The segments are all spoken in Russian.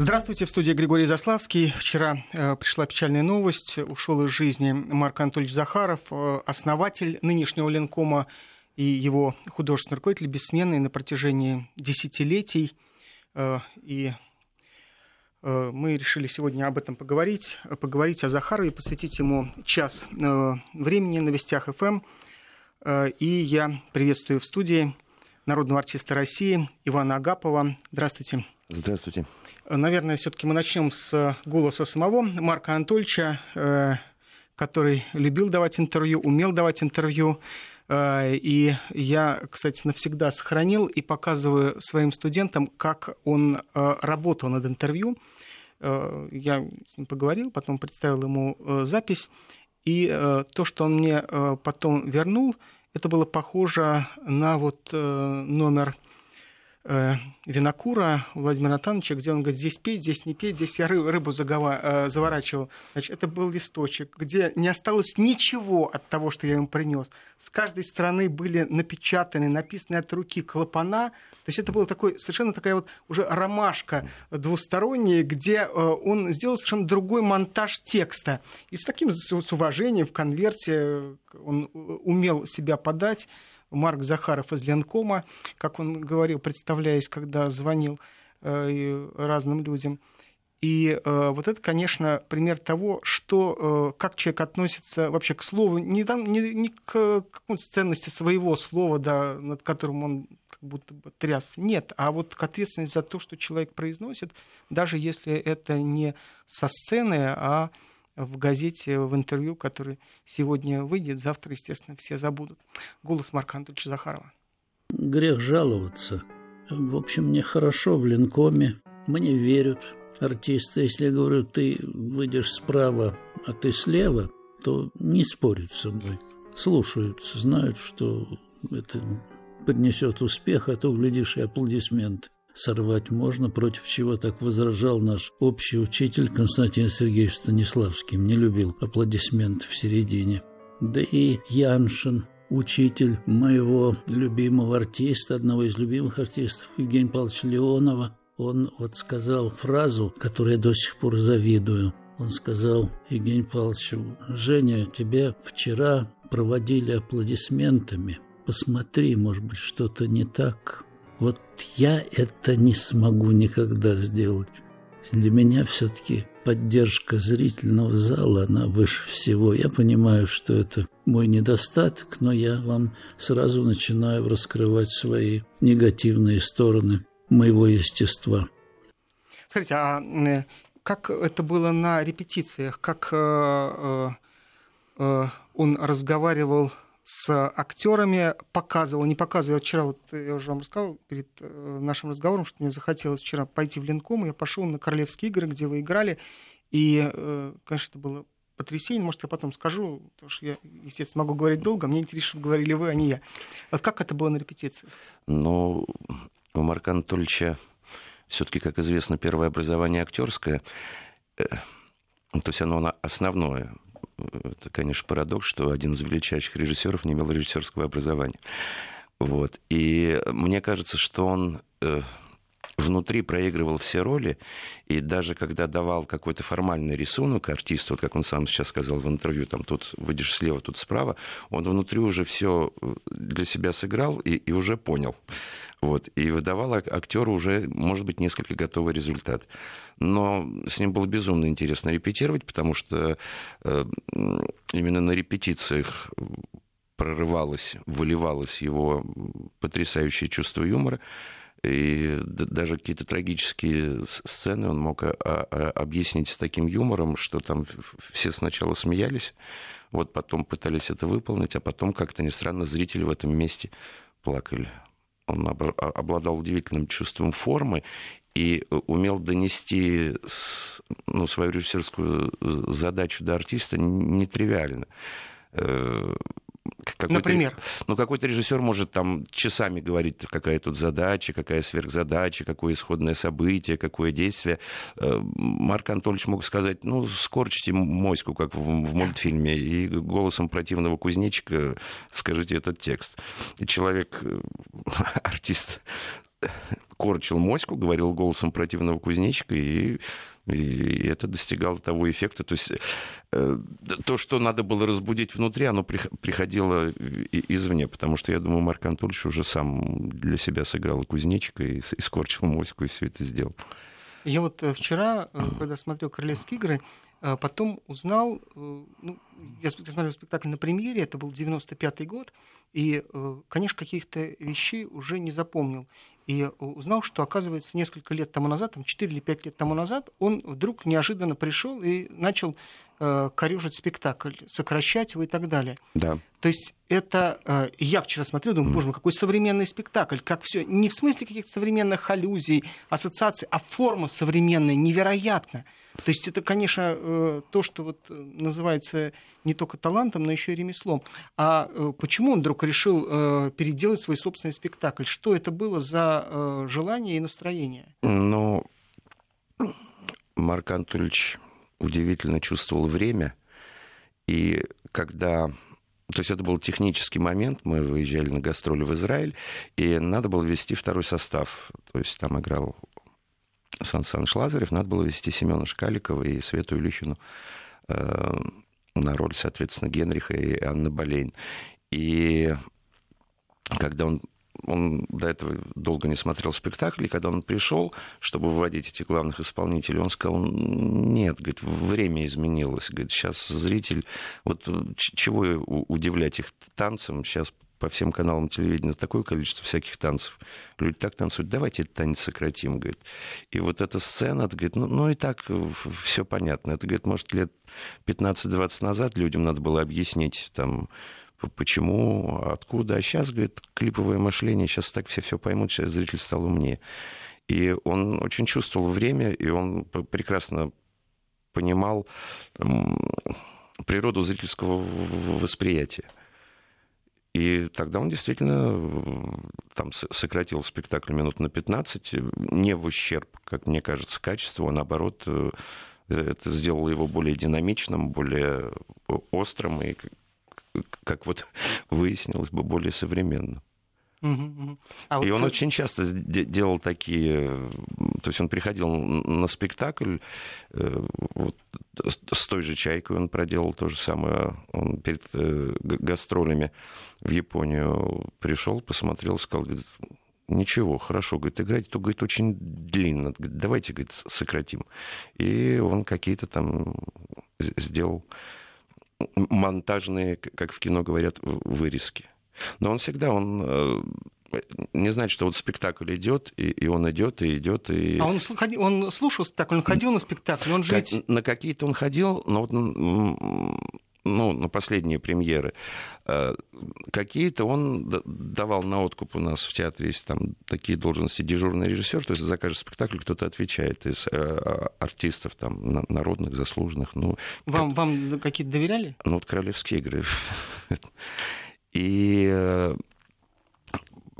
Здравствуйте, в студии Григорий Заславский. Вчера пришла печальная новость. Ушел из жизни Марк Анатольевич Захаров, основатель нынешнего Ленкома и его художественный руководитель, бессменный на протяжении десятилетий. И мы решили сегодня об этом поговорить о Захарове, посвятить ему час времени на Вестях ФМ. И я приветствую в студии народного артиста России Ивана Агапова. Здравствуйте. Здравствуйте. Наверное, все-таки мы начнем с голоса самого Марка Анатольевича, который любил давать интервью, умел давать интервью. И я, кстати, навсегда сохранил и показываю своим студентам, как он работал над интервью. Я с ним поговорил, потом представил ему запись. И то, что он мне потом вернул, это было похоже на вот номер Винокура Владимира Натановича, где он говорит: здесь петь, здесь не петь, здесь я рыбу заворачивал. Значит, это был листочек, где не осталось ничего от того, что я им принес. С каждой стороны были напечатаны, написаны от руки клапана. То есть это была совершенно такая вот уже ромашка двусторонняя, где он сделал совершенно другой монтаж текста. И с уважением в конверте он умел себя подать. Марк Захаров из Ленкома, как он говорил, представляясь, когда звонил разным людям. И вот это, конечно, пример того, что, как человек относится вообще к слову, не к какой-то ценности своего слова, да, над которым он как будто бы тряс, нет, а вот к ответственности за то, что человек произносит, даже если это не со сцены, а в газете, в интервью, которое сегодня выйдет, завтра, естественно, все забудут. Голос Марка Анатольевича Захарова. Грех жаловаться. В общем, мне хорошо в Ленкоме. Мне верят артисты. Если я говорю, ты выйдешь справа, а ты слева, то не спорят со мной. Слушаются, знают, что это принесет успех, а то, глядишь, и аплодисменты сорвать можно, против чего так возражал наш общий учитель Константин Сергеевич Станиславский. Не любил аплодисмент в середине. Да и Яншин, учитель моего любимого артиста, одного из любимых артистов, Евгения Павловича Леонова, он вот сказал фразу, которую я до сих пор завидую. Он сказал Евгению Павловичу: «Женя, тебя вчера проводили аплодисментами. Посмотри, может быть, что-то не так». Вот я это не смогу никогда сделать. Для меня все-таки поддержка зрительного зала, она выше всего. Я понимаю, что это мой недостаток, но я вам сразу начинаю раскрывать свои негативные стороны моего естества. Скажите, а как это было на репетициях? Как он разговаривал с актерами, показывал, не показывал. Вчера, вот я уже вам рассказывал перед нашим разговором, что мне захотелось вчера пойти в Ленком, и я пошел на Королевские игры, где вы играли, и, конечно, это было потрясение. Может, я потом скажу, потому что я, естественно, могу говорить долго, мне интересно, чтобы говорили вы, а не я. Вот как это было на репетиции? Ну, у Марка Анатольевича все-таки, как известно, первое образование актерское, то есть оно основное. Это, конечно, парадокс, что один из величайших режиссеров не имел режиссерского образования. Вот. И мне кажется, что он внутри проигрывал все роли, и даже когда давал какой-то формальный рисунок артисту, вот как он сам сейчас сказал в интервью, там тут выйдешь слева, тут справа, он внутри уже все для себя сыграл и уже понял. Вот. И выдавал актеру уже, может быть, несколько готовый результат. Но с ним было безумно интересно репетировать, потому что именно на репетициях прорывалось, выливалось его потрясающее чувство юмора. И даже какие-то трагические сцены он мог объяснить с таким юмором, что там все сначала смеялись, вот потом пытались это выполнить, а потом, как-то ни странно, зрители в этом месте плакали. Он обладал удивительным чувством формы и умел донести, ну, свою режиссерскую задачу до артиста нетривиально. Например? Ну, какой-то режиссер может там часами говорить, какая тут задача, какая сверхзадача, какое исходное событие, какое действие. Марк Анатольевич мог сказать: ну, скорчите моську, как в мультфильме, и голосом противного кузнечика скажите этот текст. Человек, артист, корчил моську, говорил голосом противного кузнечика, и это достигало того эффекта. То есть то, что надо было разбудить внутри, оно приходило извне, потому что, я думаю, Марк Анатольевич уже сам для себя сыграл кузнечика и скорчил моську, и все это сделал. Я вот вчера, когда смотрел «Королевские игры», потом узнал, ну, я смотрел спектакль на премьере, это был 95-й год, и, конечно, каких-то вещей уже не запомнил. И узнал, что, оказывается, несколько лет тому назад, там, 4 или 5 лет тому назад, он вдруг неожиданно пришел и начал корёжить спектакль, сокращать его и так далее. Да. То есть это... Я вчера смотрю, думаю, боже мой, какой современный спектакль, как все, не в смысле каких-то современных аллюзий, ассоциаций, а форма современная, невероятно. То есть это, конечно, то, что вот называется не только талантом, но еще и ремеслом. А почему он вдруг решил переделать свой собственный спектакль? Что это было за желание и настроение? Ну, Марк Анатольевич удивительно чувствовал время, и когда... То есть это был технический момент, мы выезжали на гастроли в Израиль, и надо было вести второй состав, то есть там играл Сан Саныч Лазарев, надо было вести Семёна Шкаликова и Свету Илюхину на роль, соответственно, Генриха и Анны Болейн. И когда он до этого долго не смотрел спектакль, и когда он пришел, чтобы выводить этих главных исполнителей, он сказал, нет, говорит, время изменилось, говорит, сейчас зритель, вот чего удивлять их танцам, сейчас по всем каналам телевидения такое количество всяких танцев, люди так танцуют, давайте этот танец сократим, говорит. И вот эта сцена, это, говорит, ну и так все понятно, это, говорит, может, лет 15-20 назад людям надо было объяснить, там, почему, откуда. А сейчас, говорит, клиповое мышление, сейчас так все поймут, сейчас зритель стал умнее. И он очень чувствовал время, и он прекрасно понимал природу зрительского восприятия. И тогда он действительно там сократил спектакль минут на 15, не в ущерб, как мне кажется, качеству, а наоборот, это сделало его более динамичным, более острым и, как вот выяснилось бы, более современно. А вот и он очень часто делал такие... То есть он приходил на спектакль, вот, с той же «Чайкой» он проделал то же самое. Он перед гастролями в Японию пришел, посмотрел, сказал, говорит, ничего, хорошо, говорит, играть, то, говорит, очень длинно. Говорит, давайте, говорит, сократим. И он какие-то там сделал... монтажные, как в кино говорят, вырезки. Но он всегда, он не знает, что вот спектакль идет, и он идет, и идет. И... А он слушал спектакль, он ходил на спектакль, он же... На какие-то он ходил, но вот, ну, на последние премьеры. Какие-то он давал на откуп у нас в театре, есть там такие должности, дежурный режиссер, то есть за каждый спектакль кто-то отвечает из артистов там, народных, заслуженных. Ну, вам какие-то доверяли? Ну, вот «Королевские игры». И...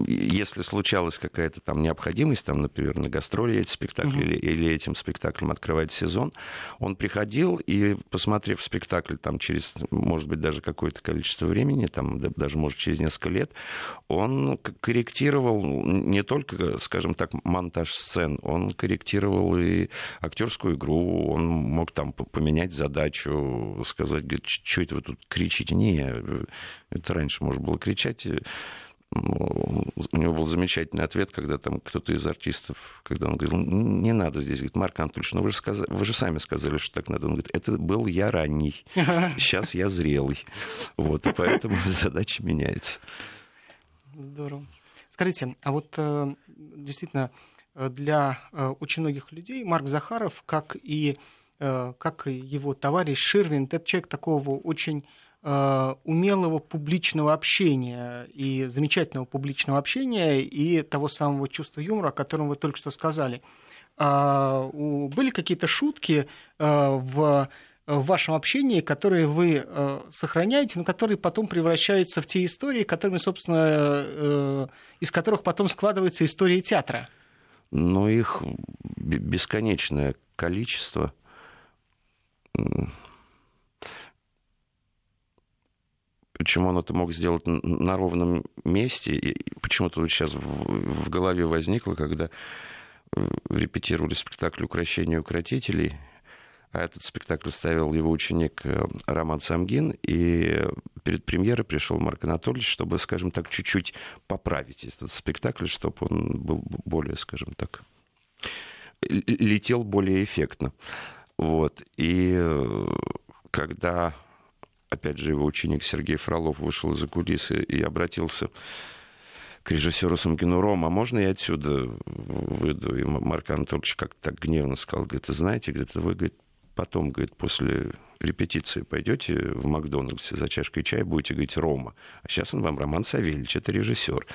Если случалась какая-то там необходимость, там, например, на гастроли эти спектакли, или этим спектаклем открывать сезон, он приходил и, посмотрев спектакль там, через, может быть, даже какое-то количество времени, там, даже, может, через несколько лет, он корректировал не только, скажем так, монтаж сцен, он корректировал и актерскую игру, он мог там поменять задачу, сказать, говорит, что это вы тут кричите? Не, это раньше можно было кричать. У него был замечательный ответ, когда там кто-то из артистов, когда он говорил, не надо здесь, говорит, Марк Анатольевич, ну вы же сами сказали, что так надо. Он говорит, это был я ранний, сейчас я зрелый. Вот, и поэтому задача меняется. Здорово. Скажите, а вот действительно для очень многих людей Марк Захаров, как и его товарищ Ширвинд, это человек такого очень... умелого публичного общения и замечательного публичного общения и того самого чувства юмора, о котором вы только что сказали. Были какие-то шутки в вашем общении, которые вы сохраняете, но которые потом превращаются в те истории, которыми, собственно, из которых потом складывается история театра? Но их бесконечное количество... почему он это мог сделать на ровном месте, и почему-то вот сейчас в голове возникло, когда репетировали спектакль «Укрощение укротителей», а этот спектакль ставил его ученик Роман Самгин, и перед премьерой пришел Марк Анатольевич, чтобы, скажем так, чуть-чуть поправить этот спектакль, чтобы он был более, скажем так, летел более эффектно. Вот. И когда, опять же, его ученик Сергей Фролов вышел из-за кулисы и обратился к режиссеру Самгину: «Ром, а можно я отсюда выйду?» И Марк Анатольевич как-то так гневно сказал, говорит: «Знаете, говорит, вы, говорит, потом, говорит, после репетиции пойдете в Макдональдсе за чашкой чая, будете, говорить, Рома. А сейчас он вам Роман Савельевич, это режиссер».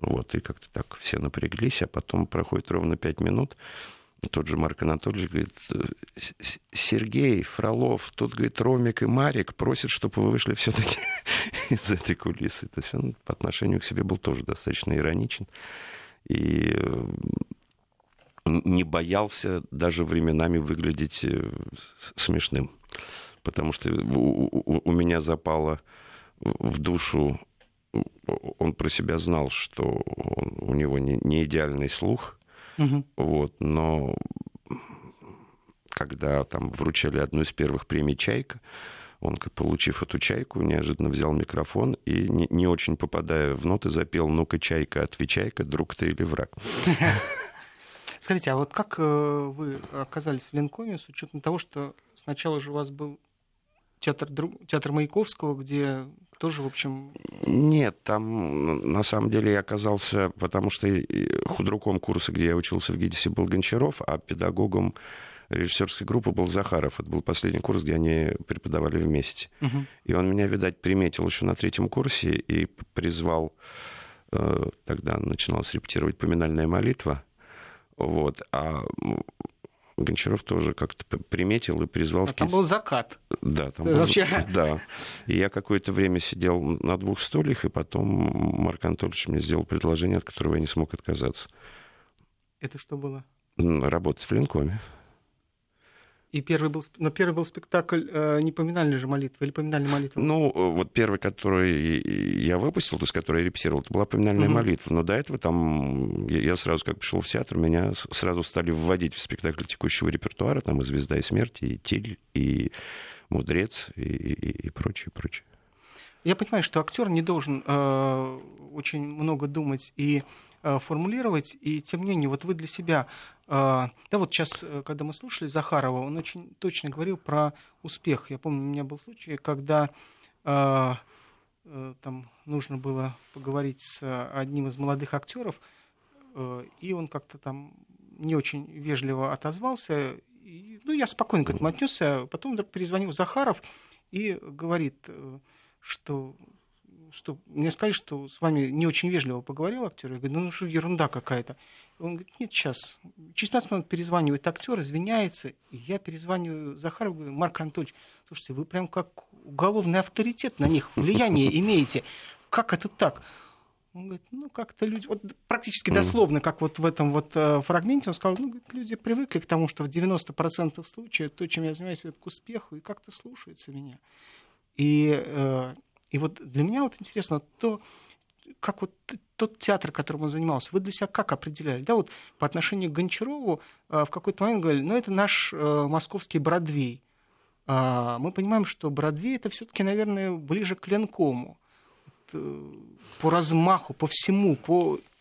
Вот, и как-то так все напряглись, а потом проходит ровно 5 минут, тот же Марк Анатольевич говорит: «Сергей Фролов, тут, говорит, Ромик и Марик просят, чтобы вы вышли все-таки из этой кулисы». То есть он по отношению к себе был тоже достаточно ироничен и не боялся даже временами выглядеть смешным. Потому что у меня запало в душу, он про себя знал, что у него не идеальный слух. Угу. Вот, но когда там вручали одну из первых премий «Чайка», он, получив эту «Чайку», неожиданно взял микрофон и, не очень попадая в ноты, запел: «Ну-ка, чайка, отвечай-ка, друг ты или враг». Скажите, а вот как вы оказались в Ленкоме, с учетом того, что сначала же у вас был театр Маяковского, где тоже, в общем... Нет, там, на самом деле, я оказался, потому что худруком курса, где я учился в ГИТИСе, был Гончаров, а педагогом режиссерской группы был Захаров. Это был последний курс, где они преподавали вместе. Угу. И он меня, видать, приметил еще на 3-м курсе и призвал, тогда начиналось репетировать «Поминальная молитва». Вот, а Гончаров тоже как-то приметил и призвал... А там был закат. Да, там был вообще... Да. И я какое-то время сидел на 2 стульях, и потом Марк Анатольевич мне сделал предложение, от которого я не смог отказаться. Это что было? Работать в Ленкоме. И первый был спектакль не «Поминальная же молитва» или «Поминальная молитва»? Ну, вот первый, который я выпустил, то есть который я репетировал, это была «Поминальная молитва». Но до этого там я сразу как пришел в театр, меня сразу стали вводить в спектакль текущего репертуара, там и «Звезда и смерть», и «Тиль», и «Мудрец», и прочее, прочее. Я понимаю, что актер не должен очень много думать и формулировать, и тем не менее, вот вы для себя... Да, вот сейчас, когда мы слушали Захарова, он очень точно говорил про успех. Я помню, у меня был случай, когда там нужно было поговорить с одним из молодых актеров, и он как-то там не очень вежливо отозвался. И, я спокойно к этому отнесся. Потом перезвонил Захаров и говорит, что мне сказали, что с вами не очень вежливо поговорил актер. Я говорю: ну что, ерунда какая-то. Он говорит: нет, сейчас. Через 15 минут перезванивает актер, извиняется. И я перезваниваю Захарову, говорю: Марк Анатольевич, слушайте, вы прям как уголовный авторитет на них влияние имеете. Как это так? Он говорит: ну, как-то люди... Вот практически дословно, как вот в этом вот фрагменте, он сказал, люди привыкли к тому, что в 90% случаев то, чем я занимаюсь, это к успеху, и как-то слушаются меня. И вот для меня вот интересно то, как вот тот театр, которым он занимался, вы для себя как определяли? Да, вот по отношению к Гончарову в какой-то момент говорили, это наш московский Бродвей. Мы понимаем, что Бродвей это все-таки, наверное, ближе к Ленкому. По размаху, по всему.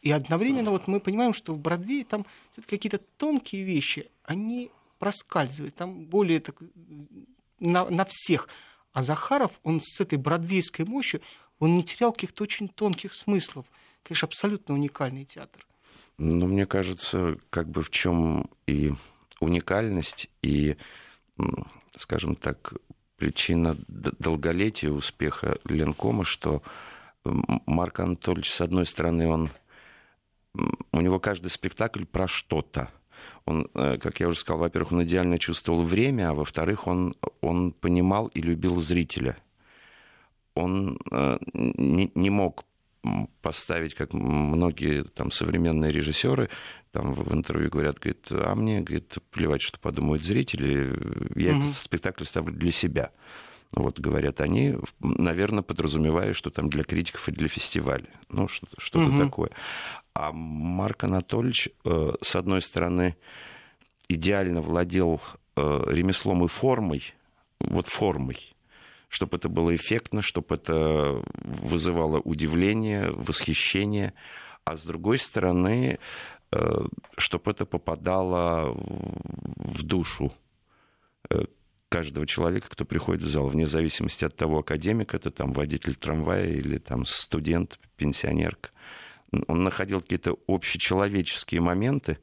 И одновременно мы понимаем, что в Бродвее там все-таки какие-то тонкие вещи, они проскальзывают, там более так, на всех. А Захаров, он с этой бродвейской мощью, он не терял каких-то очень тонких смыслов. Конечно, абсолютно уникальный театр. Ну, мне кажется, в чем и уникальность, и, скажем так, причина долголетия успеха Ленкома, что Марк Анатольевич, с одной стороны, у него каждый спектакль про что-то. Он, как я уже сказал, во-первых, он идеально чувствовал время, а во-вторых, он понимал и любил зрителя. Он не мог поставить, как многие там, современные режиссеры, там в интервью говорят, мне плевать, что подумают зрители, я этот спектакль ставлю для себя. Вот, говорят они, наверное, подразумевая, что там для критиков и для фестиваля. Ну, что-то такое. А Марк Анатольевич, с одной стороны, идеально владел ремеслом и формой, вот формой, чтобы это было эффектно, чтобы это вызывало удивление, восхищение, а с другой стороны, чтобы это попадало в душу каждого человека, кто приходит в зал, вне зависимости от того, академик это, там, водитель трамвая или там, студент, пенсионерка. Он находил какие-то общечеловеческие моменты.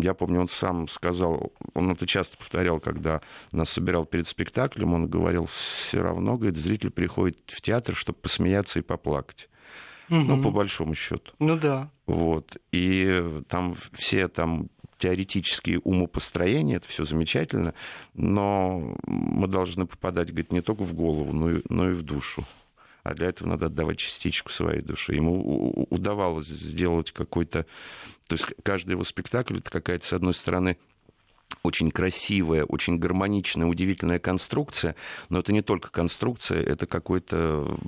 Я помню, он сам сказал, он это часто повторял, когда нас собирал перед спектаклем, он говорил, все равно, говорит, зритель приходит в театр, чтобы посмеяться и поплакать. Ну, по большому счету. Ну, да. Вот. И там все там теоретические умопостроения, это все замечательно, но мы должны попадать, говорит, не только в голову, но и в душу. А для этого надо отдавать частичку своей души. Ему удавалось сделать какой-то... То есть каждый его спектакль — это какая-то, с одной стороны, очень красивая, очень гармоничная, удивительная конструкция, но это не только конструкция, это какой-то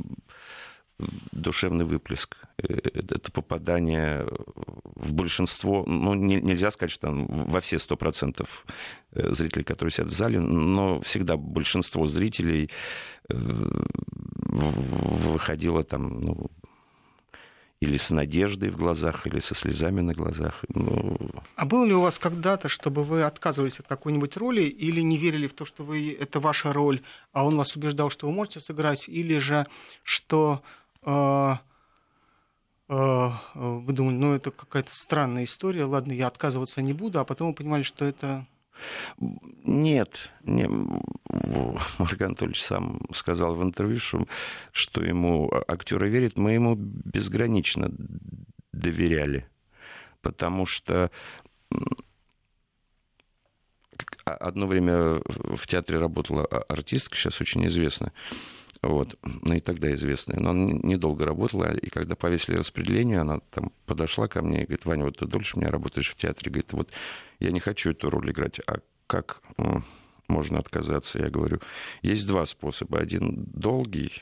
душевный выплеск. Это попадание в большинство... Ну, нельзя сказать, что там во все 100% зрителей, которые сидят в зале, но всегда большинство зрителей выходило там... Ну, или с надеждой в глазах, или со слезами на глазах. Ну... А было ли у вас когда-то, чтобы вы отказывались от какой-нибудь роли, или не верили в то, что вы, это ваша роль, а он вас убеждал, что вы можете сыграть, или же, что вы думали, ну, это какая-то странная история, ладно, я отказываться не буду, а потом вы понимали, что это... Нет, не... Марк Анатольевич сам сказал в интервью, что ему актеры верят, мы ему безгранично доверяли, потому что одно время в театре работала артистка, сейчас очень известная, вот, ну и тогда известная, но она недолго работала, и когда повесили распределение, она там подошла ко мне и говорит, Ваня, вот ты дольше у меня работаешь в театре, говорит, вот я не хочу эту роль играть, а как можно отказаться? Я говорю, есть два способа, один долгий,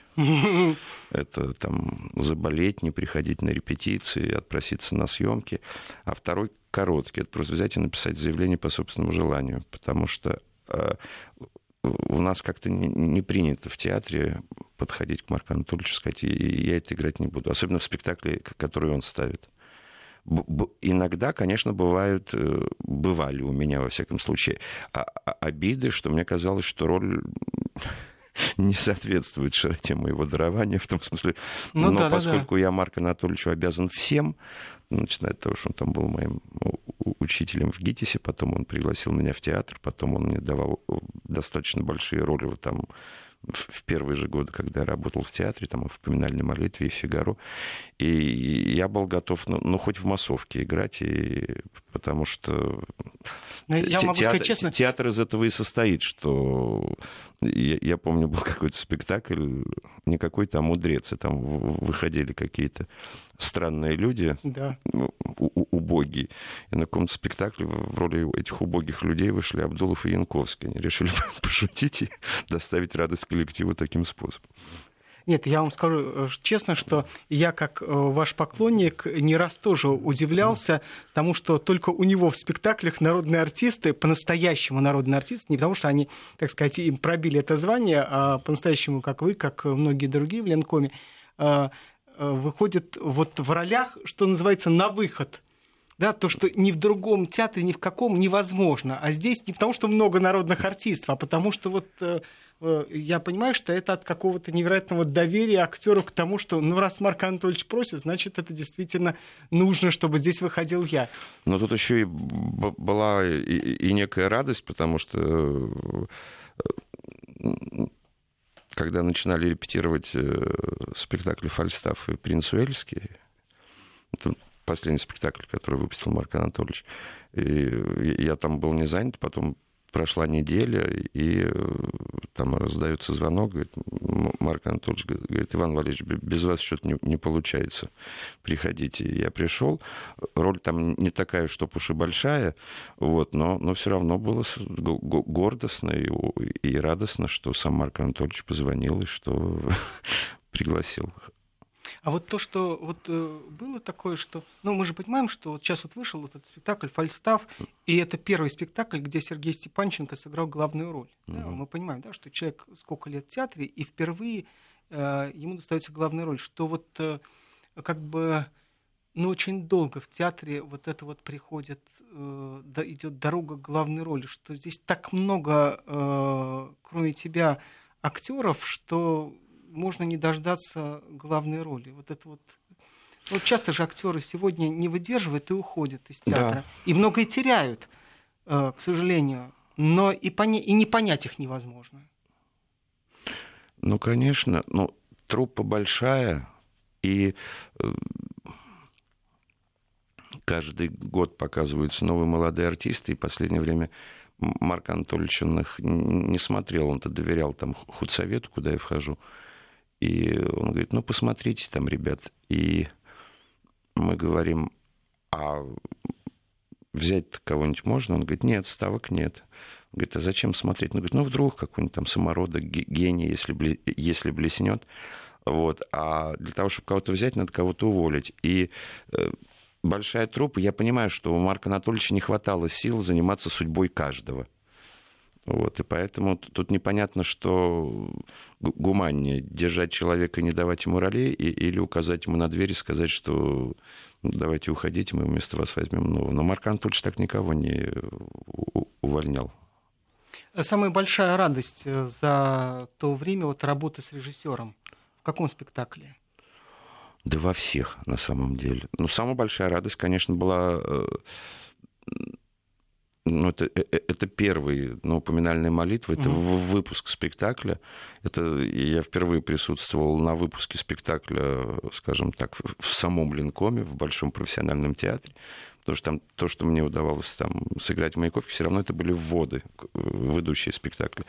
это там заболеть, не приходить на репетиции, отпроситься на съемки, а второй короткий, это просто взять и написать заявление по собственному желанию, потому что у нас как-то не принято в театре подходить к Марку Анатольевичу и сказать, я это играть не буду. Особенно в спектакле, который он ставит. Иногда, конечно, бывали у меня, во всяком случае, обиды, что мне казалось, что роль не соответствует широте моего дарования. В том смысле, ну, но да, поскольку я Марку Анатольевичу обязан всем, начиная от того, что он там был моим учителем в ГИТИСе, потом он пригласил меня в театр, потом он мне давал достаточно большие роли вот там, в первые же годы, когда я работал в театре, там, в «Поминальной молитве» и «Фигаро». И я был готов, ну, хоть в массовке играть, потому что театр из этого и состоит, что... Я помню, был какой-то спектакль, не какой-то, а «Мудрец», и там выходили какие-то странные люди, да. Убогие. И на каком-то спектакле в роли этих убогих людей вышли Абдулов и Янковский. Они решили пошутить и доставить радость коллективу таким способом. Нет, я вам скажу честно, что я, как ваш поклонник, не раз тоже удивлялся тому, что только у него в спектаклях народные артисты, по-настоящему народные артисты, не потому что они, так сказать, им пробили это звание, а по-настоящему, как вы, как многие другие в Ленкоме, выходят вот в ролях, что называется, на выход. Да, то, что ни в другом театре, ни в каком невозможно. А здесь не потому, что много народных артистов, а потому что вот я понимаю, что это от какого-то невероятного доверия актеров к тому, что ну раз Марк Анатольевич просит, значит, это действительно нужно, чтобы здесь выходил я. Но тут еще и была и некая радость, потому что когда начинали репетировать спектакли «Фальстаф» и «Принц Уэльский», последний спектакль, который выпустил Марк Анатольевич. И я там был не занят, потом прошла неделя, и там раздается звонок, говорит, Марк Анатольевич говорит, Иван Валерьевич, без вас что-то не получается, приходите. Я пришел, роль там не такая, чтоб уж и большая, вот, но все равно было гордостно и радостно, что сам Марк Анатольевич позвонил и что пригласил. А вот то, что вот было такое, что... Ну, мы же понимаем, что вот сейчас вот вышел этот спектакль «Фальстаф», и это первый спектакль, где Сергей Степанченко сыграл главную роль. Mm-hmm. Да? Мы понимаем, да, что человек сколько лет в театре, и впервые ему достается главная роль. Что вот как бы... Но очень долго в театре вот это вот приходит, идет дорога к главной роли, что здесь так много, кроме тебя, актеров, что... можно не дождаться главной роли. Вот это вот... Вот часто же актеры сегодня не выдерживают и уходят из театра. Да. И многое теряют, к сожалению. Но и не понять их невозможно. Ну, конечно. Ну, труппа большая. И каждый год показываются новые молодые артисты. И в последнее время... Марк Анатольевич их не смотрел, он-то доверял там худсовету, куда я вхожу. И он говорит, ну, посмотрите там, ребят. И мы говорим, а взять-то кого-нибудь можно? Он говорит, нет, ставок нет. Он говорит, а зачем смотреть? Он говорит, ну, вдруг какой-нибудь там самородок, гений, если блеснет. Вот. А для того, чтобы кого-то взять, надо кого-то уволить. И... большая труппа. Я понимаю, что у Марка Анатольевича не хватало сил заниматься судьбой каждого. Вот. И поэтому тут непонятно, что гуманнее. Держать человека и не давать ему ролей, или указать ему на дверь и сказать, что давайте уходите, мы вместо вас возьмем нового. Но Марк Анатольевич так никого не увольнял. Самая большая радость за то время от работы с режиссером в каком спектакле? Да во всех, на самом деле. Но самая большая радость, конечно, была... Ну, это первый, ну, «Поминальная молитва», это выпуск спектакля. Я впервые присутствовал на выпуске спектакля, скажем так, в самом Ленкоме, в Большом профессиональном театре. Потому что там то, что мне удавалось там сыграть в «Маяковке», все равно это были вводы, ведущие спектакли.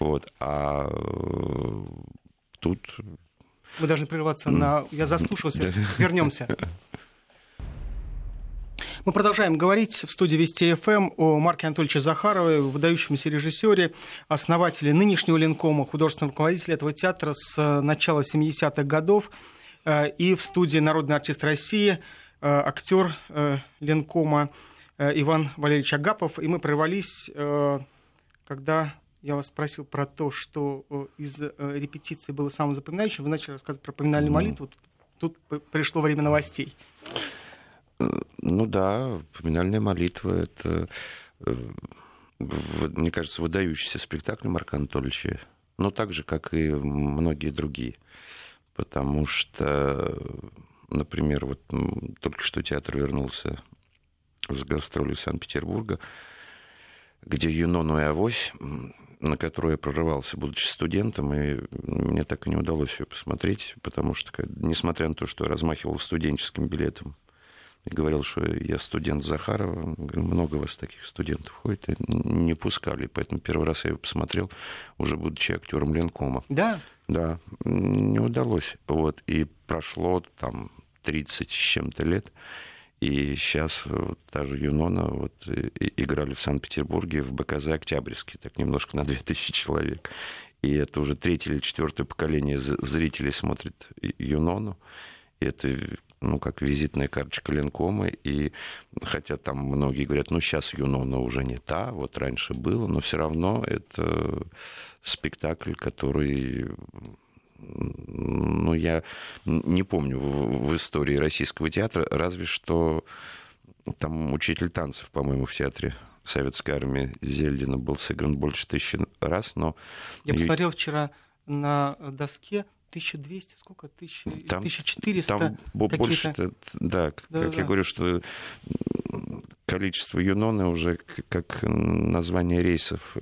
Вот. А тут... Мы должны прерваться на... Я заслушался. Вернемся. Мы продолжаем говорить в студии Вести ФМ о Марке Анатольевиче Захарове, выдающемся режиссере, основателе нынешнего Ленкома, художественного руководителя этого театра с начала 70-х годов. И в студии народный артист России, актер Ленкома Иван Валерьевич Агапов. И мы прервались, когда... Я вас спросил про то, что из репетиции было самым запоминающим. Вы начали рассказывать про «Поминальную молитву». Тут пришло время новостей. Ну да, «Поминальная молитва» — это, мне кажется, выдающийся спектакль Марка Анатольевича. Но так же, как и многие другие. Потому что, например, вот только что театр вернулся с гастролей Санкт-Петербурга, где «Юнону и авось», на которую я прорывался, будучи студентом, и мне так и не удалось ее посмотреть, потому что, несмотря на то, что я размахивал студенческим билетом и говорил, что я студент Захарова, много вас таких студентов ходит, и не пускали, поэтому первый раз я ее посмотрел, уже будучи актером Ленкома. Да? Да, не удалось. Вот. И прошло там 30 с чем-то лет, и сейчас вот, та же «Юнона» вот, играли в Санкт-Петербурге в БКЗ «Октябрьский», так немножко на 2000 человек. И это уже третье или четвертое поколение зрителей смотрит «Юнону». И это, ну, как визитная карточка Ленкома. И хотя там многие говорят, ну, сейчас «Юнона» уже не та, вот раньше было, но все равно это спектакль, который... Ну, я не помню в истории российского театра, разве что там учитель танцев, по-моему, в театре Советской армии Зельдина был сыгран больше 1000 раз, но... Я посмотрел вчера на доске 1200, сколько? 1400? Там больше, да, как я говорю, что количество «Юноны» уже как название рейсов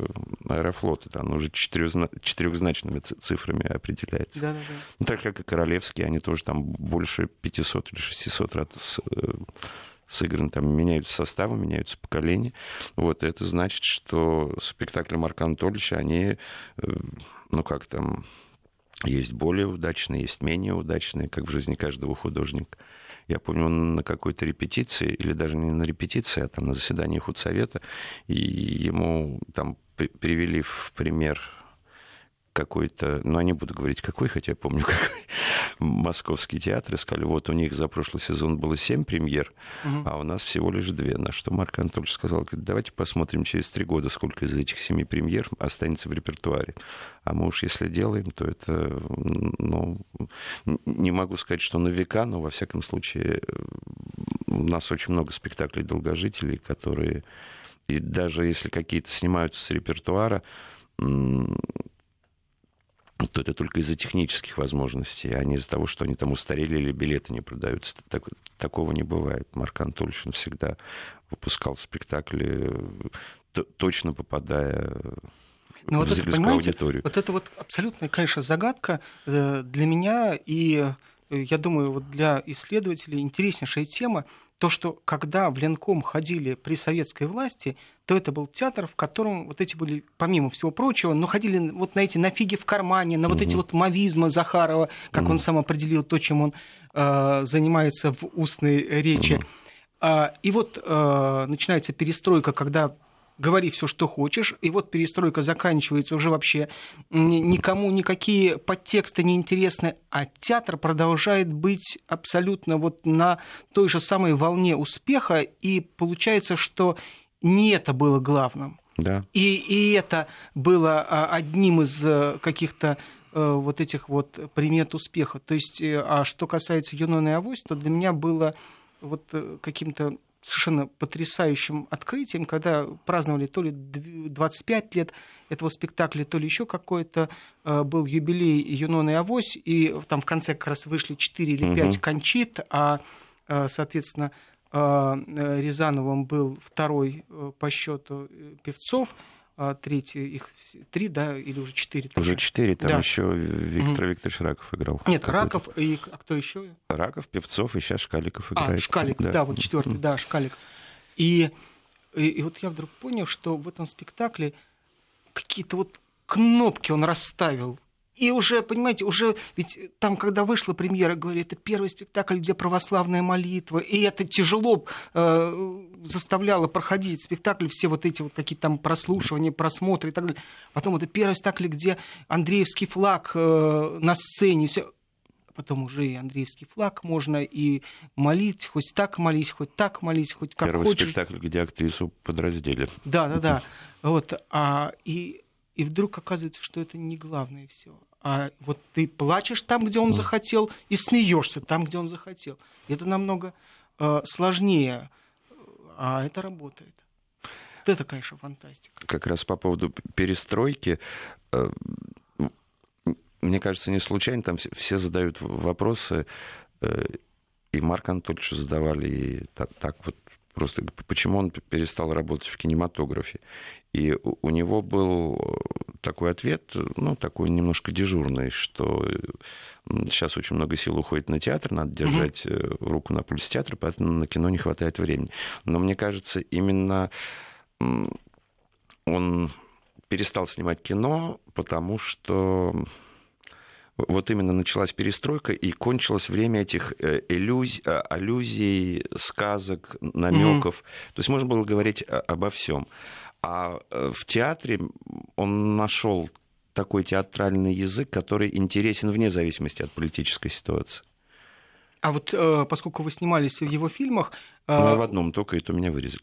Аэрофлота, там уже четырехзначными цифрами определяется. Да, да, да. Ну, так как и «Королевские», они тоже там больше 500 или 600 раз сыграны, там меняются составы, меняются поколения. Вот, это значит, что спектакли Марка Анатольевича, они, ну как там, есть более удачные, есть менее удачные, как в жизни каждого художника. Я помню, он на какой-то репетиции, или даже не на репетиции, а там на заседании худсовета, и ему там привели в пример какой-то, ну, я не буду говорить, какой, хотя я помню, какой, московский театр, и сказали, вот у них за прошлый сезон было 7 премьер, а у нас всего лишь 2. На что Марк Анатольевич сказал, давайте посмотрим через 3 года, сколько из этих 7 премьер останется в репертуаре. А мы уж если делаем, то это, ну, не могу сказать, что на века, но, во всяком случае, у нас очень много спектаклей долгожителей, которые, и даже если какие-то снимаются с репертуара, то это только из-за технических возможностей, а не из-за того, что они там устарели или билеты не продаются. Такого не бывает. Марк Анатольевич всегда выпускал спектакли, точно попадая в зрительскую аудиторию. Вот это вот абсолютная, конечно, загадка для меня и, я думаю, вот для исследователей интереснейшая тема. То, что когда в Ленком ходили при советской власти, то это был театр, в котором вот эти были, помимо всего прочего, но ходили вот на эти «на фиги в кармане», на вот эти вот мавизмы Захарова, как он сам определил то, чем он занимается в устной речи. И вот начинается перестройка, когда говори все, что хочешь, и вот перестройка заканчивается, уже вообще никому никакие подтексты не интересны, а театр продолжает быть абсолютно вот на той же самой волне успеха, и получается, что не это было главным. Да. И это было одним из каких-то вот этих вот примет успеха. То есть, а что касается «Юноны и авось», то для меня было вот каким-то совершенно потрясающим открытием, когда праздновали то ли 25 лет этого спектакля, то ли еще какой-то был юбилей «Юнона и авось», и там в конце как раз вышли 4 или 5 кончит, а, соответственно, Рязановым был 2-й по счету певцов, 3-й, их 3, да, или уже 4. Уже 4, там да. Еще Виктор Викторович Раков играл. Нет, какой-то. Раков, и а кто еще? Раков, Певцов, и сейчас Шкаликов играет. А, Шкалик, да, вот 4-й, да, Шкалик. И вот я вдруг понял, что в этом спектакле какие-то вот кнопки он расставил. И уже, понимаете, уже ведь там, когда вышла премьера, говорили, это первый спектакль, где православная молитва, и это тяжело заставляло проходить спектакль, все вот эти вот какие-то там прослушивания, просмотры и так далее. Потом это первый спектакль, где Андреевский флаг на сцене, все. Потом уже и Андреевский флаг можно и молить, хоть так молись, хоть так молись, хоть как первый хочешь. Первый спектакль, где актрису подраздели. Да-да-да. Вот, и вдруг оказывается, что это не главное все. А вот ты плачешь там, где он захотел, и смеешься там, где он захотел. Это намного сложнее, а это работает. Вот это, конечно, фантастика. Как раз по поводу перестройки, мне кажется, не случайно, там все задают вопросы, и Марку Анатольевичу задавали, и так вот. Просто почему он перестал работать в кинематографе? И у него был такой ответ, ну, такой немножко дежурный, что сейчас очень много сил уходит на театр, надо держать руку на пульсе театра, поэтому на кино не хватает времени. Но мне кажется, именно он перестал снимать кино, потому что вот именно началась перестройка, и кончилось время этих аллюзий, сказок, намеков. То есть можно было говорить обо всем. А в театре он нашел такой театральный язык, который интересен вне зависимости от политической ситуации. А вот поскольку вы снимались в его фильмах... Ну, в одном только, и то меня вырезали.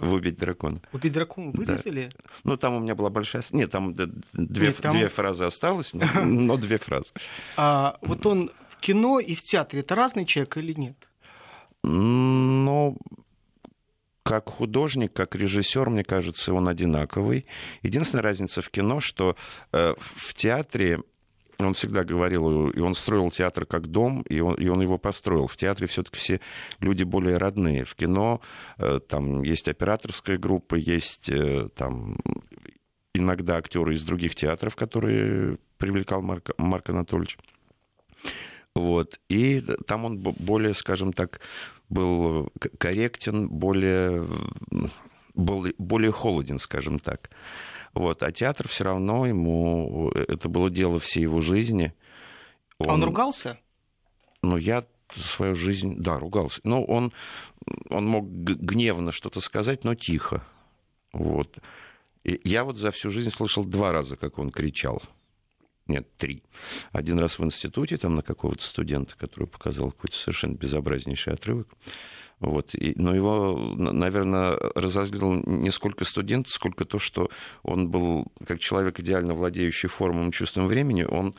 В «Убить дракона». «Убить дракона» вырезали? Да. Ну, там у меня была большая... Нет, там две фразы осталось, но 2 фразы. А вот он в кино и в театре. Это разный человек или нет? Ну, как художник, как режиссер, мне кажется, он одинаковый. Единственная разница в кино, что в театре... Он всегда говорил, и он строил театр как дом, и он его построил. В театре все-таки все люди более родные. В кино там есть операторская группа, есть там иногда актеры из других театров, которые привлекал Марк Анатольевич. Вот. И там он более, скажем так, был корректен, более холоден, скажем так. Вот. А театр все равно ему... Это было дело всей его жизни. Он ругался? Ну, я свою жизнь... Да, ругался. Ну, он мог гневно что-то сказать, но тихо. Вот. И я вот за всю жизнь слышал 2 раза, как он кричал. Нет, 3. 1 раз в институте, там на какого-то студента, который показал какой-то совершенно безобразнейший отрывок. Вот. Но его, наверное, разозлил не сколько студент, сколько то, что он был, как человек, идеально владеющий формой и чувством времени, он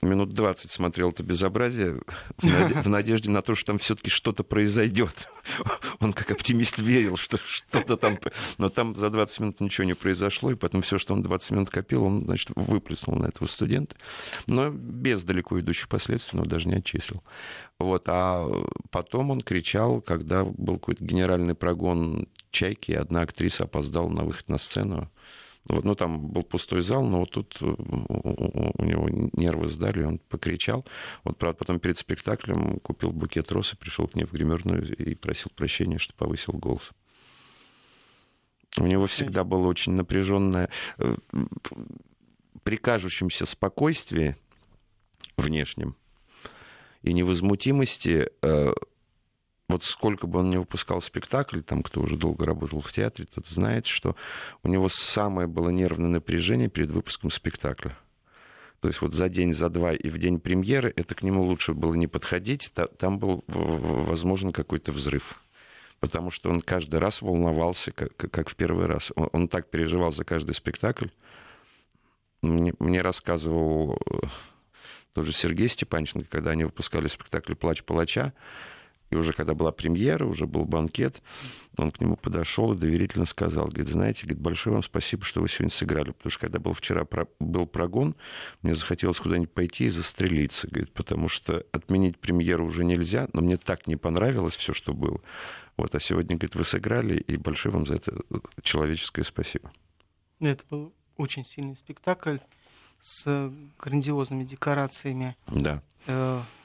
минут 20 смотрел это безобразие в надежде на то, что там все-таки что-то произойдет. Он как оптимист верил, что что-то там... Но там за 20 минут ничего не произошло, и поэтому все, что он 20 минут копил, он, значит, выплеснул на этого студента. Но без далеко идущих последствий, но даже не отчислил. Вот. А потом он кричал, когда был какой-то генеральный прогон «Чайки», и одна актриса опоздала на выход на сцену. Вот, ну, там был пустой зал, но вот тут у него нервы сдали, он покричал. Вот, правда, потом перед спектаклем купил букет роз и пришел к ней в гримерную и просил прощения, что повысил голос. У него всегда было очень напряженное, при кажущемся спокойствии внешнем и невозмутимости, вот сколько бы он ни выпускал спектакль, там, кто уже долго работал в театре, тот знает, что у него самое было нервное напряжение перед выпуском спектакля. То есть вот за день, за два и в день премьеры это к нему лучше было не подходить, там был возможен какой-то взрыв. Потому что он каждый раз волновался, как в первый раз. Он так переживал за каждый спектакль. Мне рассказывал тоже Сергей Степанченко, когда они выпускали спектакль «Плач палача», и уже когда была премьера, уже был банкет, он к нему подошел и доверительно сказал, говорит, знаете, говорит, большое вам спасибо, что вы сегодня сыграли, потому что когда был вчера был прогон, мне захотелось куда-нибудь пойти и застрелиться, говорит, потому что отменить премьеру уже нельзя, но мне так не понравилось все, что было. Вот, а сегодня, говорит, вы сыграли, и большое вам за это человеческое спасибо. Это был очень сильный спектакль с грандиозными декорациями. Да.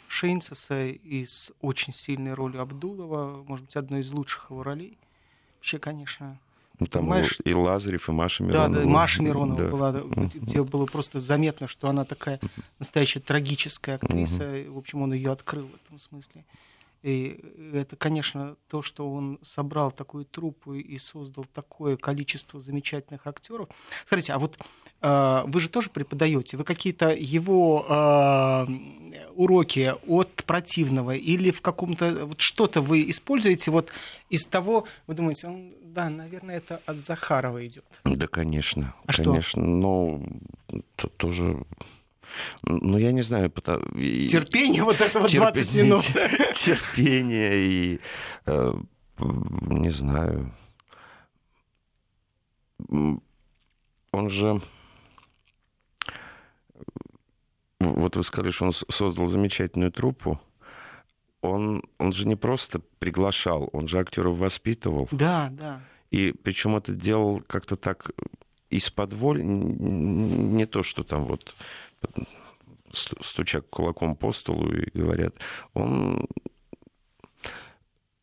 Шинцеса и с очень сильной ролью Абдулова, может быть, одной из лучших его ролей. Вообще, конечно... Там и Лазарев, и Маша Миронова. Да, да, Маша Миронова была, где было просто заметно, что она такая настоящая трагическая актриса. И, в общем, он ее открыл в этом смысле. И это, конечно, то, что он собрал такую труппу и создал такое количество замечательных актеров. Смотрите, а вот вы же тоже преподаете, вы какие-то его уроки от противного или в каком-то вот что-то вы используете вот из того, вы думаете, он, да, наверное, это от Захарова идет. Да, конечно, а конечно, что? Но тут тоже. Ну, я не знаю, потому... Терпение вот это вот 20 минут. Терпение и... не знаю. Он же... Вот вы сказали, что он создал замечательную труппу. Он же не просто приглашал, он же актеров воспитывал. Да, да. И причем это делал как-то так исподволь, не то, что там вот... стуча кулаком по столу и говорят, он...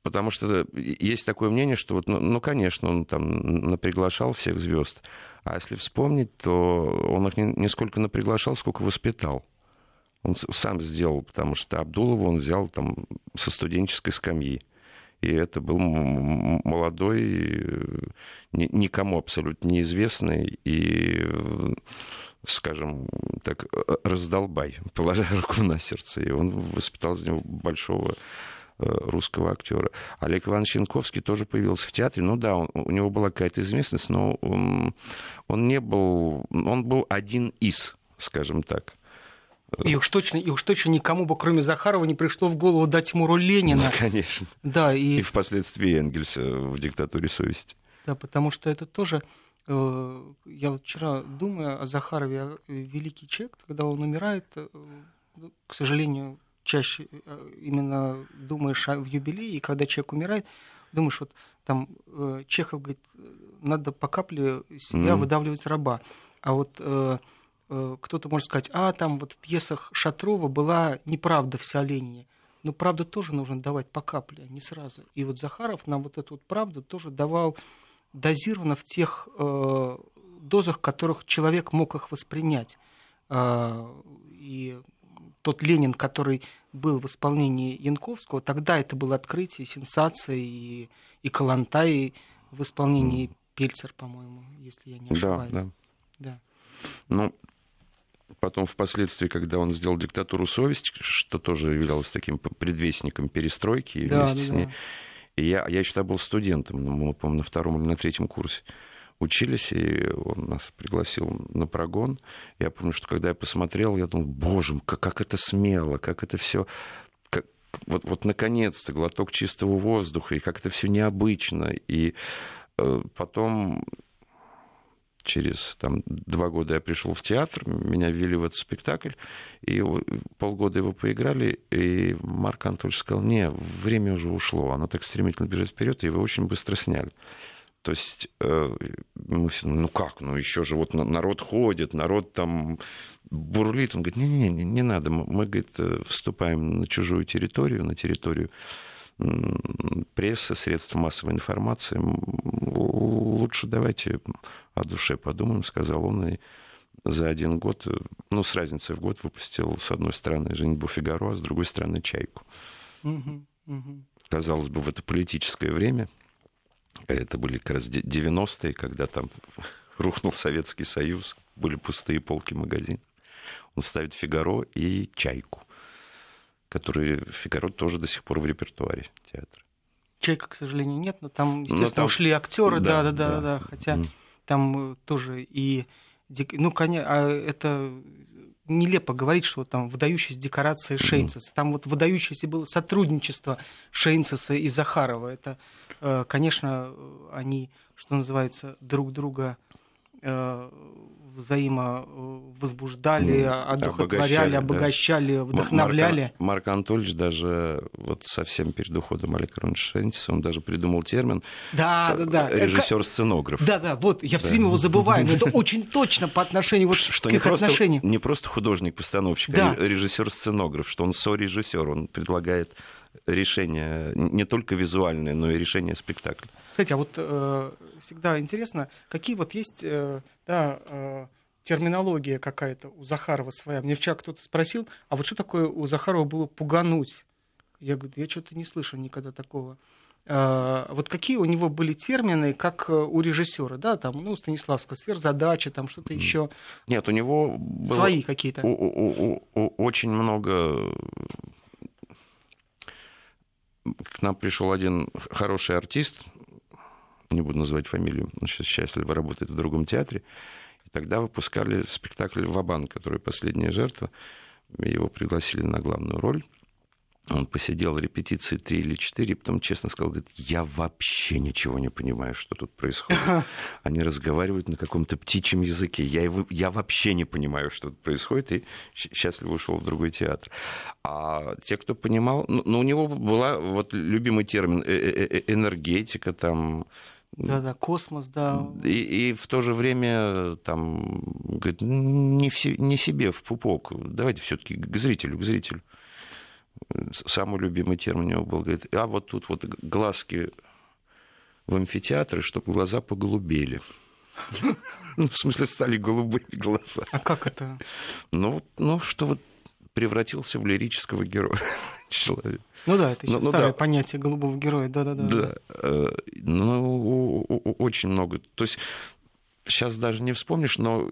Потому что есть такое мнение, что, вот, ну, конечно, он там наприглашал всех звезд, а если вспомнить, то он их не сколько наприглашал, сколько воспитал. Он сам сделал, потому что Абдулова он взял там со студенческой скамьи. И это был молодой, никому абсолютно неизвестный и, скажем так, раздолбай, положа руку на сердце. И он воспитал из него большого русского актера. Олег Иванович Янковский тоже появился в театре. Ну да, у него была какая-то известность, но он был один из, скажем так. И уж точно никому бы, кроме Захарова, не пришло в голову дать ему роль Ленина. Ну, конечно. Да, и впоследствии Энгельса в «Диктатуре совести». Да, потому что это тоже... Я вот вчера думаю о Захарове, великий человек, когда он умирает, к сожалению, чаще именно думаешь в юбилее, и когда человек умирает, думаешь, вот там Чехов говорит, надо по капле себя выдавливать раба. А вот кто-то может сказать, там вот в пьесах Шатрова была неправда вся Ленине. Но правду тоже нужно давать по капле, не сразу. И вот Захаров нам вот эту вот правду тоже давал дозированно в тех дозах, в которых человек мог их воспринять. И тот Ленин, который был в исполнении Янковского, тогда это было открытие, сенсация, и Калантай в исполнении Пельцер, по-моему, если я не ошибаюсь. Да. Ну, потом впоследствии, когда он сделал «Диктатуру совести», что тоже являлось таким предвестником перестройки, и вместе с ней. И я считаю, был студентом, мы, по-моему, на втором или на третьем курсе учились, и он нас пригласил на прогон. Я помню, что когда я посмотрел, я думал, боже, как это смело, как это все, вот наконец-то глоток чистого воздуха, и как это все необычно. И потом через 2 года я пришел в театр, меня ввели в этот спектакль, и полгода его поиграли, и Марк Анатольевич сказал, не, время уже ушло, оно так стремительно бежит вперед, и его очень быстро сняли. То есть мы все, еще же вот народ ходит, народ там бурлит. Он говорит, не надо, мы, говорит, вступаем на чужую территорию, на территорию прессы, средств массовой информации. Лучше давайте о душе подумаем, сказал он. И за 1 год, с разницей в год, выпустил с одной стороны «Женитьбу Фигаро», а с другой стороны «Чайку». Казалось бы, в это политическое время. Это были как раз 90-е, когда там рухнул Советский Союз, были пустые полки магазинов. Он ставит «Фигаро» и «Чайку», которые «Фигаро» тоже до сих пор в репертуаре театра. «Чайка», к сожалению, нет, но там, естественно, ушли актеры, да. Хотя там тоже и... конечно, это нелепо говорить, что там выдающаяся декорация Шинцеса. Там вот выдающееся было сотрудничество Шинцеса и Захарова. Это, конечно, они, что называется, друг друга взаимовозбуждали, одухотворяли, обогащали, вдохновляли. Марк Анатольевич даже совсем перед уходом Олега Ивановича Шинцеса, он даже придумал термин режиссер-сценограф. Я все время его забываю, но это очень точно по отношению к их отношениям. Не просто художник-постановщик, а режиссер-сценограф, что он сорежиссер, он предлагает решение не только визуальное, но и решение спектакля. Кстати, всегда интересно, какие есть терминология какая-то у Захарова своя. Мне вчера кто-то спросил, что такое у Захарова было пугануть? Я говорю, я что-то не слышал никогда такого. Какие у него были термины, как у режиссера, Станиславского, сверхзадача, что-то еще. Нет, у него было... свои какие-то. Очень много. К нам пришел один хороший артист, не буду называть фамилию, он сейчас счастливо работает в другом театре. И тогда выпускали спектакль «Ва-банк», который «Последняя жертва». Его пригласили на главную роль. Он посидел репетиции 3 или 4, потом честно сказал, говорит, я вообще ничего не понимаю, что тут происходит. Они разговаривают на каком-то птичьем языке. Я вообще не понимаю, что тут происходит, и счастливо ушел в другой театр. А те, кто понимал... у него была любимый термин энергетика, космос, И в то же время, говорит, не себе в пупок. Давайте все-таки к зрителю. Самый любимый термин у него был, говорит, тут глазки в амфитеатре, чтобы глаза поголубели. В смысле, стали голубыми глаза. А как это? Что превратился в лирического героя человек. Это еще старое понятие голубого героя. Очень много. То есть, сейчас даже не вспомнишь, но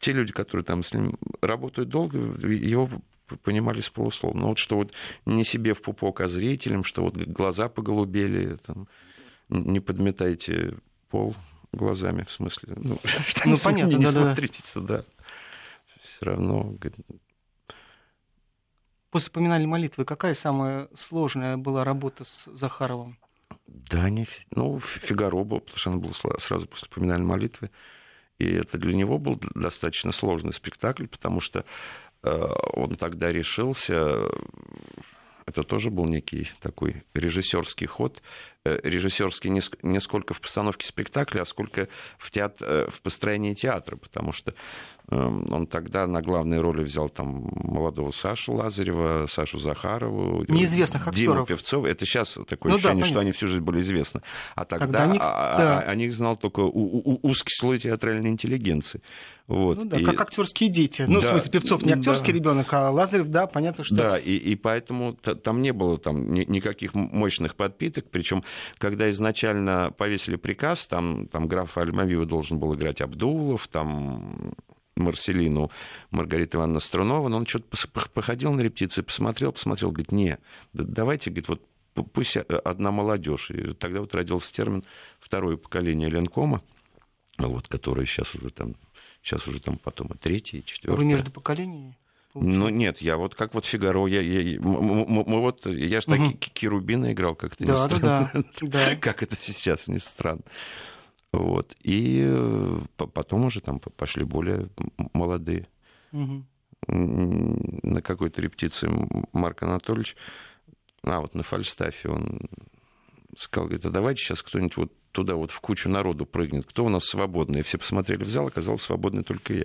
те люди, которые там с ним работают долго, его... понимали с полуслова. Что не себе в пупок, а зрителям, что глаза поголубели, не подметайте пол глазами, в смысле. Понятно, не смотрите сюда. Все равно... После «Поминальной молитвы» какая самая сложная была работа с Захаровым? «Фигаро» был, потому что она была сразу после «Поминальной молитвы». И это для него был достаточно сложный спектакль, потому что он тогда решился Это тоже был некий такой режиссерский ход. Режиссерский не сколько в постановке спектакля, а сколько в построении театра, потому что он тогда на главные роли взял там молодого Сашу Лазарева, Сашу Захарову, неизвестных актеров. Диму Певцова. Это сейчас такое ощущение, что они всю жизнь были известны. А тогда о них знал только узкий слой театральной интеллигенции. Вот. Ну, да, и... Как актерские дети. Ну, да, в смысле, Певцов не актерский ребенок, а Лазарев, да, понятно, что... Да, и поэтому там не было там никаких мощных подпиток, причем когда изначально повесили приказ, там графа Альмавива должен был играть Абдулов, там Марселину Маргарита Ивановна Струнова, но он что-то походил на репетиции, посмотрел, говорит, не, давайте, говорит, вот пусть одна молодежь. И тогда вот родился термин «второе поколение Ленкома», вот, которое сейчас уже там потом и третье, и четвёртое. Вы между поколениями? Ну нет, я вот как вот Фигаро, я же так Керубина играл, как-то не странно, как это сейчас не странно. Вот. И потом уже там пошли более молодые. На какой-то репетиции Марк Анатольевич, вот на Фальстафе он сказал, говорит, а давайте сейчас кто-нибудь вот туда вот в кучу народу прыгнет, кто у нас свободный. И все посмотрели в зал, оказалось, свободный только я.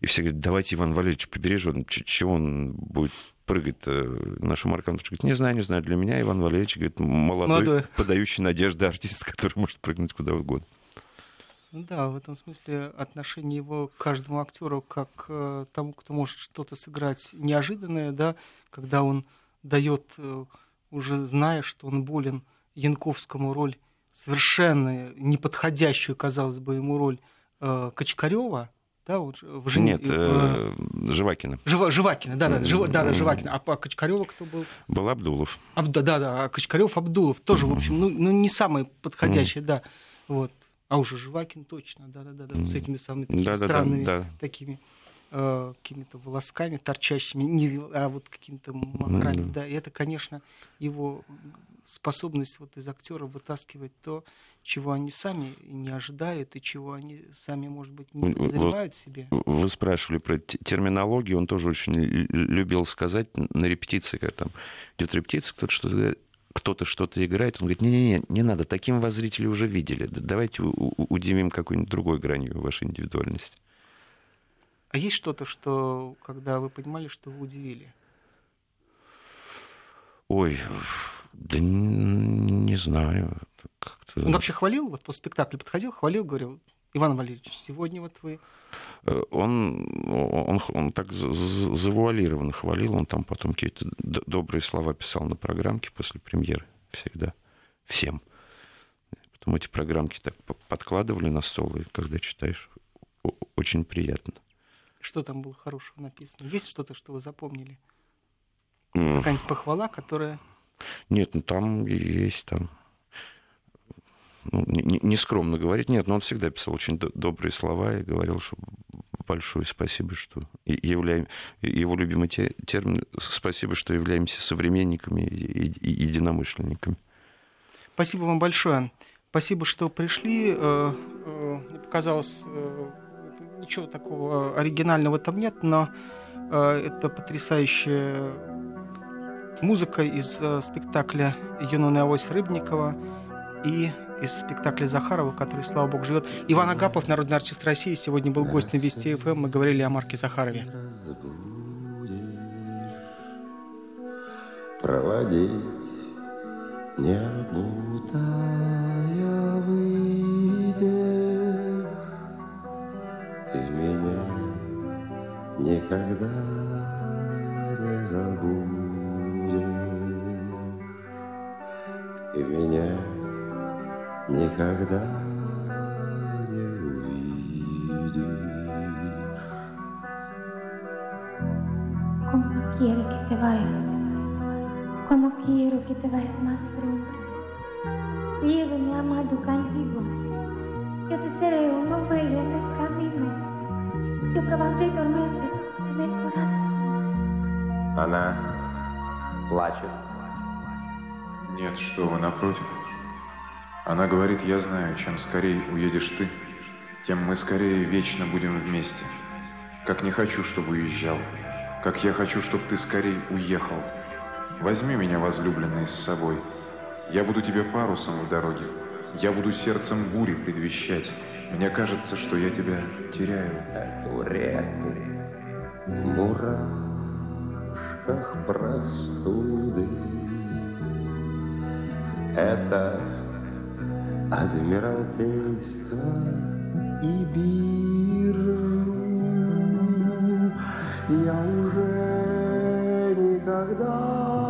И все говорят, давайте Иван Валерьевич побережем, чего он будет прыгать. Наш Марк Анатольевич говорит, не знаю, для меня Иван Валерьевич, говорит, молодой, подающий надежды артист, который может прыгнуть куда угодно. Да, в этом смысле отношение его к каждому актеру как к тому, кто может что-то сыграть неожиданное, да, когда он дает, уже зная, что он болен, Янковскому роль совершенно неподходящую, казалось бы, ему роль Кочкарёва. Да, вот в жене... Нет, Живакина. Живакина, да, Живакина. А Кочкарёва кто был? Был Абдулов. А Кочкарёв, Абдулов тоже, в общем, ну не самый подходящий, да. Вот. А уже Живакин точно, с этими самыми странными такими какими-то волосками торчащими, вот какими-то макрами, И это, конечно, его способность вот из актера вытаскивать то, чего они сами не ожидают и чего они сами, может быть, не подозревают себе. Вы спрашивали про терминологию, он тоже очень любил сказать на репетиции, когда там идет репетиция, кто-то что-то играет, он говорит, не-не-не, не надо, таким вас зрители уже видели, давайте удивим какой-нибудь другой гранью вашей индивидуальности. А есть что-то, что, когда вы понимали, что вы удивили? Ой... Да не знаю. Как-то... Он вообще хвалил, вот после спектакля подходил, хвалил, говорил, Иван Валерьевич, сегодня вот вы... Он так завуалированно хвалил, он там потом какие-то добрые слова писал на программке после премьеры всегда, всем. Потом эти программки так подкладывали на стол, и когда читаешь, очень приятно. Что там было хорошего написано? Есть что-то, что вы запомнили? Какая-нибудь похвала, которая... Нет, там есть, не скромно говорить, но он всегда писал очень добрые слова и говорил, что большое спасибо, что его любимый термин «спасибо, что являемся современниками и единомышленниками». Спасибо вам большое. Спасибо, что пришли. Мне показалось, ничего такого оригинального там нет, но это потрясающе. Музыка из спектакля «Юнона и авось» Рыбникова и из спектакля Захарова, который, слава богу, живет. Иван Агапов, народный артист России, сегодня был гость на Вести ФМ. Мы говорили о Марке Захарове. Проводить необутая выйдешь, ты меня никогда не забудешь. И меня никогда не увидишь. Como quiero que te vayas más pronto. Llévame amado contigo. Yo te seré un novelo en el camino. Yo provocaré tormentas en el corazón. Она плачет. Нет, что вы, напротив. Она говорит, я знаю, чем скорее уедешь ты, тем мы скорее вечно будем вместе. Как не хочу, чтобы уезжал, как я хочу, чтобы ты скорее уехал. Возьми меня, возлюбленный, с собой. Я буду тебе парусом в дороге. Я буду сердцем бури предвещать. Мне кажется, что я тебя теряю. На турели, в мурашках простуды. Это адмиралтейство и биржу. Я уже никогда